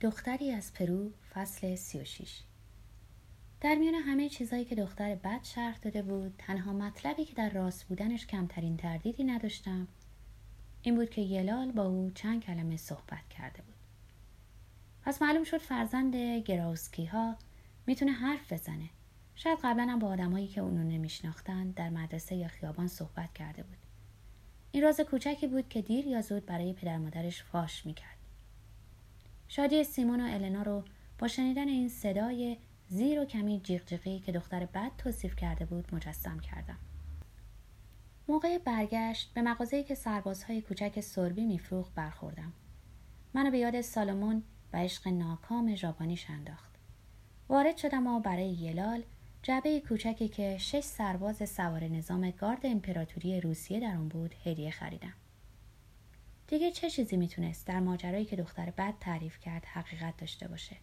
دختری از پرو فصل 36 در میان همه چیزایی که دختر بد شرح داده بود، تنها مطلبی که در راست بودنش کمترین تردیدی نداشتم این بود که یلال با او چند کلمه صحبت کرده بود. پس معلوم شد فرزند گراوسکی ها میتونه حرف بزنه. شاید قبلا هم با آدمایی که اونو نمیشناختن در مدرسه یا خیابان صحبت کرده بود. این راز کوچکی بود که دیر یا زود برای پدر مادرش فاش میکرد. شادی سیمون و النا رو با شنیدن این صدای زیر و کمی جیغ‌جیغی که دختر بد توصیف کرده بود مجسم کردم. موقع برگشت به مغازه‌ای که سربازهای کوچک سربی میفروخت برخوردم. منو به یاد سالمون و عشق ناکام ژاپنیش انداخت. وارد شدم و برای یلال جعبه کوچکی که 6 سرباز سوار نظام گارد امپراتوری روسیه در آن بود هدیه خریدم. دیگه چه چیزی میتونست در ماجرایی که دختر بد تعریف کرد حقیقت داشته باشه؟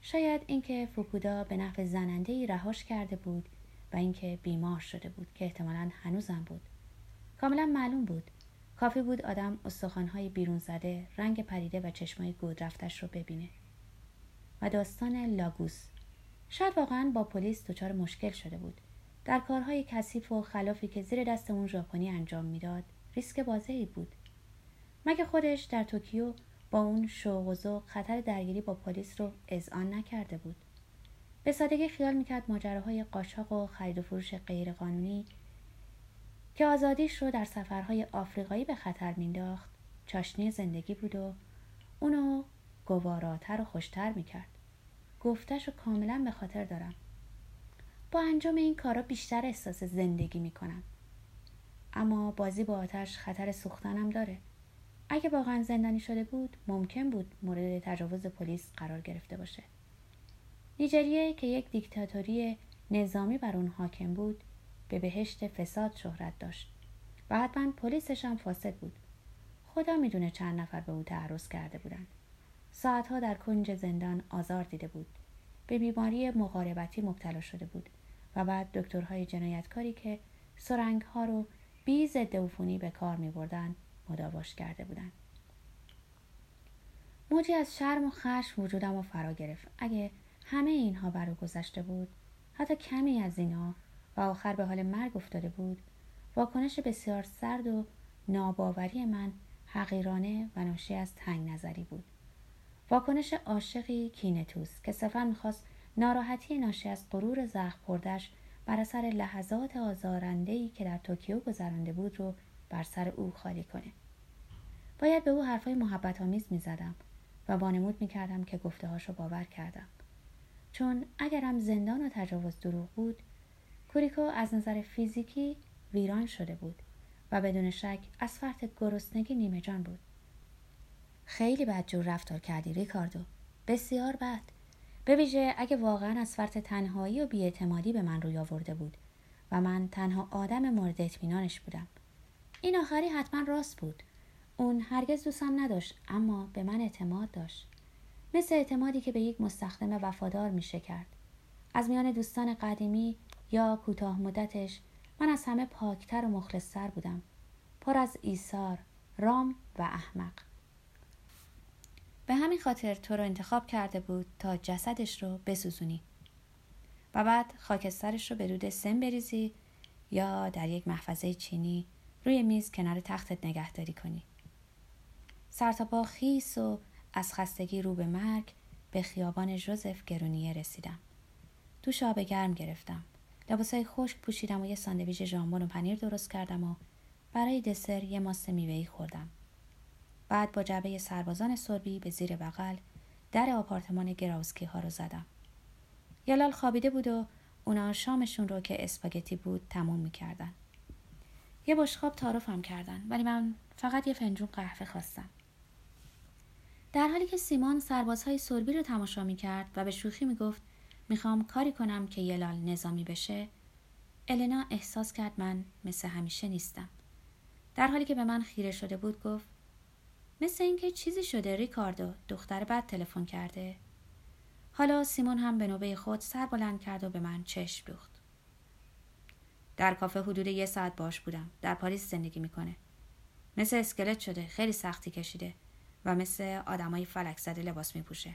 شاید اینکه فوکودا به نفع زننده‌ای رهاش کرده بود و اینکه بیمار شده بود که احتمالاً هنوزم بود. کاملاً معلوم بود. کافی بود آدم استخوان‌های بیرون زده، رنگ پریده و چشمای گود رفتش رو ببینه. و داستان لاگوس شاید واقعاً با پلیس دچار مشکل شده بود. در کارهای کثیف و خلافی که زیر دست اون ژاپنی انجام میداد، ریسک واضحی بود. مگه خودش در توکیو با اون شوق و ذوق خطر درگیری با پلیس رو اذعان نکرده بود؟ به سادگی خیال میکرد ماجراهای قاچاق و خرید و فروش غیرقانونی که آزادیش رو در سفرهای آفریقایی به خطر مینداخت چاشنی زندگی بود و اونو گواراتر و خوشتر میکرد. گفتش رو کاملا به خاطر دارم. با انجام این کارا بیشتر احساس زندگی میکنم. اما بازی با آتش خطر سوختنم داره. اگه واقعا زندانی شده بود، ممکن بود مورد تجاوز پلیس قرار گرفته باشه. نیجریه که یک دیکتاتوری نظامی بر اون حاکم بود، به بهشت فساد شهرت داشت و حتما پلیسش هم فاسد بود. خدا میدونه چند نفر به او تعرض کرده بودن. ساعتها در کنج زندان آزار دیده بود. به بیماری مقاربتی مبتلا شده بود و بعد دکترهای جنایتکاری که سرنگ‌ها رو بی ضدعفونی به کار می‌بردن مداواش کرده بودن. موجی از شرم و خشم وجودم رو فرا گرفت. اگه همه اینها برو گذشته بود، حتی کمی از اینا، و آخر به حال مرگ افتاده بود، واکنش بسیار سرد و ناباوری من حقیرانه و ناشی از تنگ نظری بود. واکنش عاشقی کینه‌توز که صرفاً می‌خواست ناراحتی ناشی از غرور زخم خورده‌اش بر اثر لحظات آزارنده‌ای که در توکیو گذرانده بود رو بر سر او خالی کنه. باید به او حرفای محبت آمیز می زدم و وانمود می کردم که گفته هاشو باور کردم. چون اگرم زندان و تجاوز دروغ بود، کوریکو از نظر فیزیکی ویران شده بود و بدون شک از فرط گرسنگی نیمه جان بود. خیلی بدجور رفتار کردی ریکاردو، بسیار بد. به ویژه اگه واقعا از فرط تنهایی و بی‌اعتمادی به من روی آورده بود و من تنها آدم مورد اطمینانش بودم. این آخری حتما راست بود. اون هرگز دوستم نداشت، اما به من اعتماد داشت. مثل اعتمادی که به یک مستخدم وفادار میشه کرد. از میان دوستان قدیمی یا کوتاه مدتش، من از همه پاکتر و مخلصتر بودم. پر از ایثار، رام و احمق. به همین خاطر تو رو انتخاب کرده بود تا جسدش رو بسوزونی و بعد خاکسترش رو به دود سم بریزی یا در یک محفظه چینی روی میز کنار تختت نگهداری کنی. سرتاپا خیس و از خستگی رو به مرگ به خیابان ژوزف گرونیه رسیدم. دوش آب گرم گرفتم. لباسای خشک پوشیدم و یه ساندویچ ژامبون و پنیر درست کردم و برای دسر یه ماست میوه‌ای خوردم. بعد با جعبه سربازان سربی به زیر بغل در آپارتمان گراوسکی ها رو زدم. یلال خوابیده بود و اونا شامشون رو که اسپاگتی بود تموم می‌کردن. یه بشقاب تعارفم کردن، ولی من فقط یه فنجون قهوه خواستم. در حالی که سیمان سربازهای سربی رو تماشا می‌کرد و به شوخی می‌گفت می‌خوام کاری کنم که یلال نظامی بشه، النا احساس کرد من مثل همیشه نیستم. در حالی که به من خیره شده بود گفت مثل اینکه چیزی شده ریکاردو، دختر بد تلفن کرده. حالا سیمون هم به نوبه خود سر بلند کرد و به من چشم دوخت. در کافه حدود 1 ساعت باش بودم. در پاریس زندگی میکنه. مثل اسکلت شده. خیلی سختی کشیده و مثل آدمای فلک زده لباس میپوشه.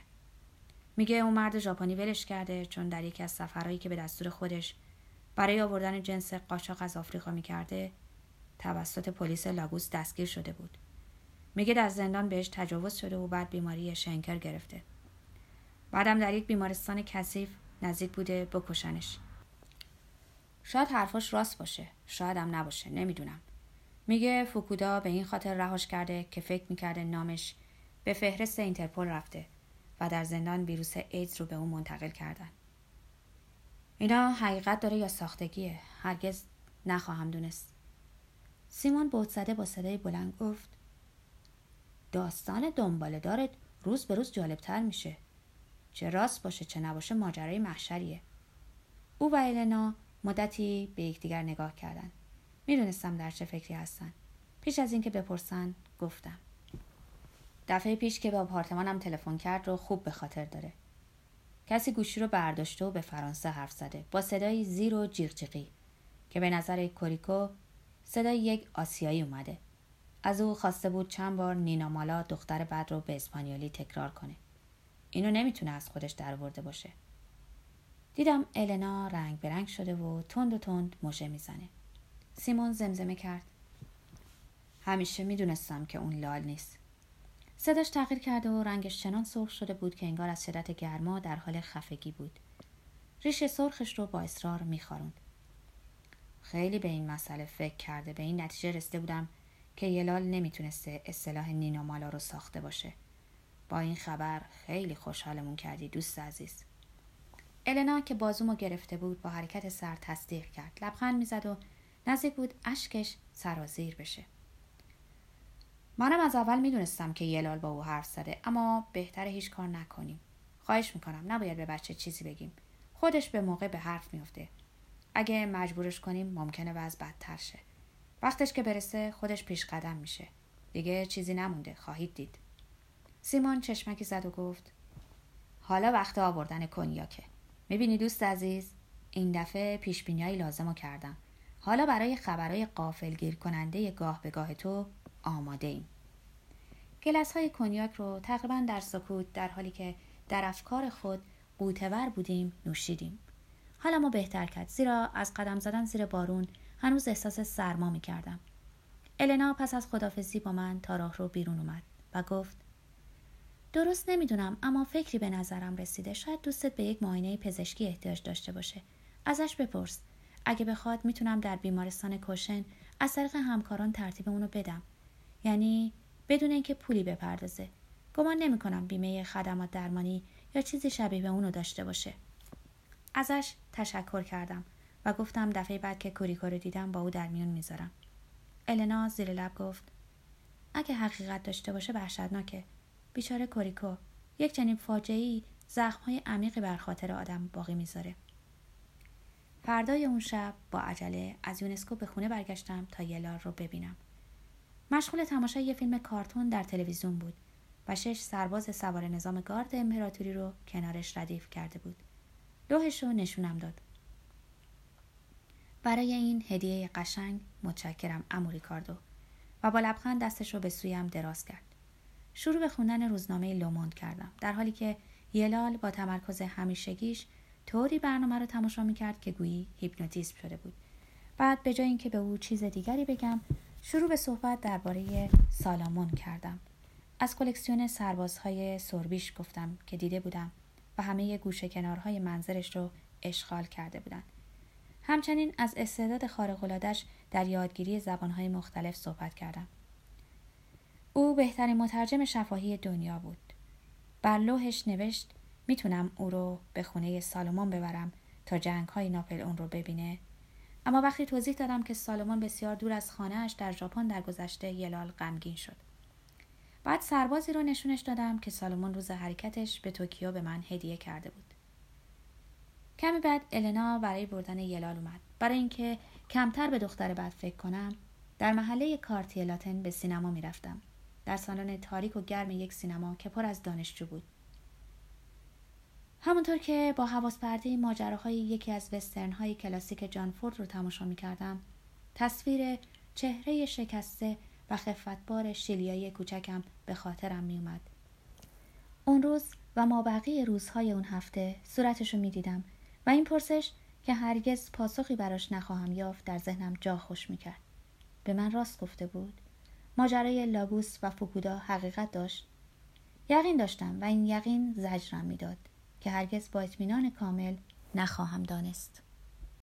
میگه اون مرد ژاپنی ولش کرده چون در یکی از سفرهایی که به دستور خودش برای آوردن جنس قاچاق از آفریقا میکرده توسط پلیس لاگوس دستگیر شده بود. میگه در زندان بهش تجاوز شده و بعد بیماری شنکر گرفته. بعدم در یک بیمارستان کثیف نزدیک بوده بکشنش. شاید حرفاش راست باشه، شاید هم نباشه، نمیدونم. میگه فوکودا به این خاطر رهاش کرده که فکر میکرده نامش به فهرست اینترپول رفته و در زندان ویروس ایدز رو به اون منتقل کردن. اینا حقیقت داره یا ساختگیه؟ هرگز نخواهم دونست. سیمون بهت‌زده با صدای بلند گفت: داستان دنباله دارت روز به روز جالبتر میشه. چه راست باشه چه نباشه ماجرای محشریه. او و النا مدتی به یکدیگر نگاه کردن. میدونستم در چه فکری هستن. پیش از اینکه بپرسن گفتم. دفعه پیش که به آپارتمانم تلفن کرد رو خوب به خاطر داره. کسی گوشی رو برداشته و به فرانسه حرف زده با صدایی زیر و جیغ‌جیغی که به نظر کوریکو صدای یک آسیایی اومده. از او خواسته بود چند بار نینا مالا دختر بد رو به اسپانیولی تکرار کنه. اینو نمیتونه از خودش درآورده باشه. دیدم النا رنگ به رنگ شده و تند و تند مژه میزنه. سیمون زمزمه کرد: همیشه میدونستم که اون لال نیست. صداش تغییر کرده و رنگش چنان سرخ شده بود که انگار از شدت گرما در حال خفگی بود. ریش سرخش رو با اصرار می‌خاروند. خیلی به این مسئله فکر کرده. به این نتیجه رسیده بودم که یلال نمیتونسته اصطلاح نینا مالا رو ساخته باشه. با این خبر خیلی خوشحالمون کردی دوست عزیز. النا که بازومو گرفته بود با حرکت سر تصدیق کرد. لبخند میزد و نزدیک بود اشکش سرازیر بشه. منم از اول میدونستم که یلال با او حرف زده، اما بهتره هیچ کار نکنیم. خواهش میکنم نباید به بچه چیزی بگیم. خودش به موقع به حرف میفته. اگه مجبورش کنیم ممکنه وضع بدتر شه. وقتش که برسه خودش پیش قدم میشه. دیگه چیزی نمونده، خواهید دید. سیمون چشمکی زد و گفت: حالا وقت آوردن کنیاکه. میبینی دوست عزیز، این دفعه پیشبینیای لازمو کردم. حالا برای خبرای غافلگیر کننده گاه به گاه تو آماده ایم. گلس های کنیاک رو تقریبا در سکوت در حالی که در افکار خود قوطه‌ور بودیم نوشیدیم. حالا ما بهتر کرد زیرا از قدم زدن زیر بارون هنوز احساس سرما می کردم. النا پس از خدافزی با من تا راه رو بیرون اومد و گفت: درست نمیدونم اما فکری به نظرم رسیده. شاید دوستت به یک معاینه پزشکی احتیاج داشته باشه. ازش بپرس. اگه بخواد میتونم در بیمارستان کوشن از طریق همکاران ترتیب اونو بدم. یعنی بدون اینکه پولی بپردازه. گمان نمی‌کنم بیمه خدمات درمانی یا چیزی شبیه به اونو داشته باشه. ازش تشکر کردم و گفتم دفعه بعد که کوریکو رو دیدم با او در میون میذارم. النا زیر لب گفت: اگه حقیقت داشته باشه وحشتناکه. بیچاره کوریکو، یک چنین فاجعه‌ای زخم‌های عمیقی بر خاطر آدم باقی میذاره. فردای اون شب با عجله از یونسکو به خونه برگشتم تا یلار رو ببینم. مشغول تماشای یه فیلم کارتون در تلویزیون بود و 6 سرباز سوار نظام گارد امپراتوری رو کنارش ردیف کرده بود. لوحش رو نشونم داد. برای این هدیه قشنگ متشکرم عمو ریکاردو، و با لبخند دستش رو به سویم دراز کرد. شروع به خوندن روزنامه لوموند کردم در حالی که یلال با تمرکز همیشگیش طوری برنامه رو تماشا می‌کرد که گویی هیپنوتیزم شده بود. بعد به جای اینکه به او چیز دیگری بگم شروع به صحبت درباره سالامون کردم. از کلکسیون سربازهای سوربیش گفتم که دیده بودم و همه گوشه کنارهای منظرش رو اشغال کرده بودن. همچنین از استعداد خارق‌العاده‌اش در یادگیری زبانهای مختلف صحبت کردم. او بهترین مترجم شفاهی دنیا بود. بر لوحش نوشت: میتونم او رو به خونه سالومون ببرم تا جنگ‌های ناپل اون رو ببینه. اما وقتی توضیح دادم که سالومون بسیار دور از خانه‌اش در ژاپن درگذشته، یلال غمگین شد. بعد سربازی رو نشونش دادم که سالومون روز حرکتش به توکیو به من هدیه کرده بود. کمی بعد النا برای بردن یلال اومد. برای اینکه کمتر به دختر بد فکر کنم، در محله کارتی لاتن به سینما میرفتم. در سالن تاریک و گرم یک سینما که پر از دانشجو بود. همونطور که با حواس پرده ماجراهای یکی از وسترن‌های کلاسیک جان فورد رو تماشا می‌کردم، تصویر چهره شکسته و خفتبار شیلیایی کوچکم به خاطرم می اومد. اون روز و ما بقیه روزهای اون هفته صورتشو می دیدم و این پرسش که هرگز پاسخی براش نخواهم یافت در ذهنم جا خوش می کرد. به من راست گفته بود. ماجرای لاگوس و فوکودا حقیقت داشت. یقین داشتم و این یقین زجرم می داد که هرگز با اطمینان کامل نخواهم دانست.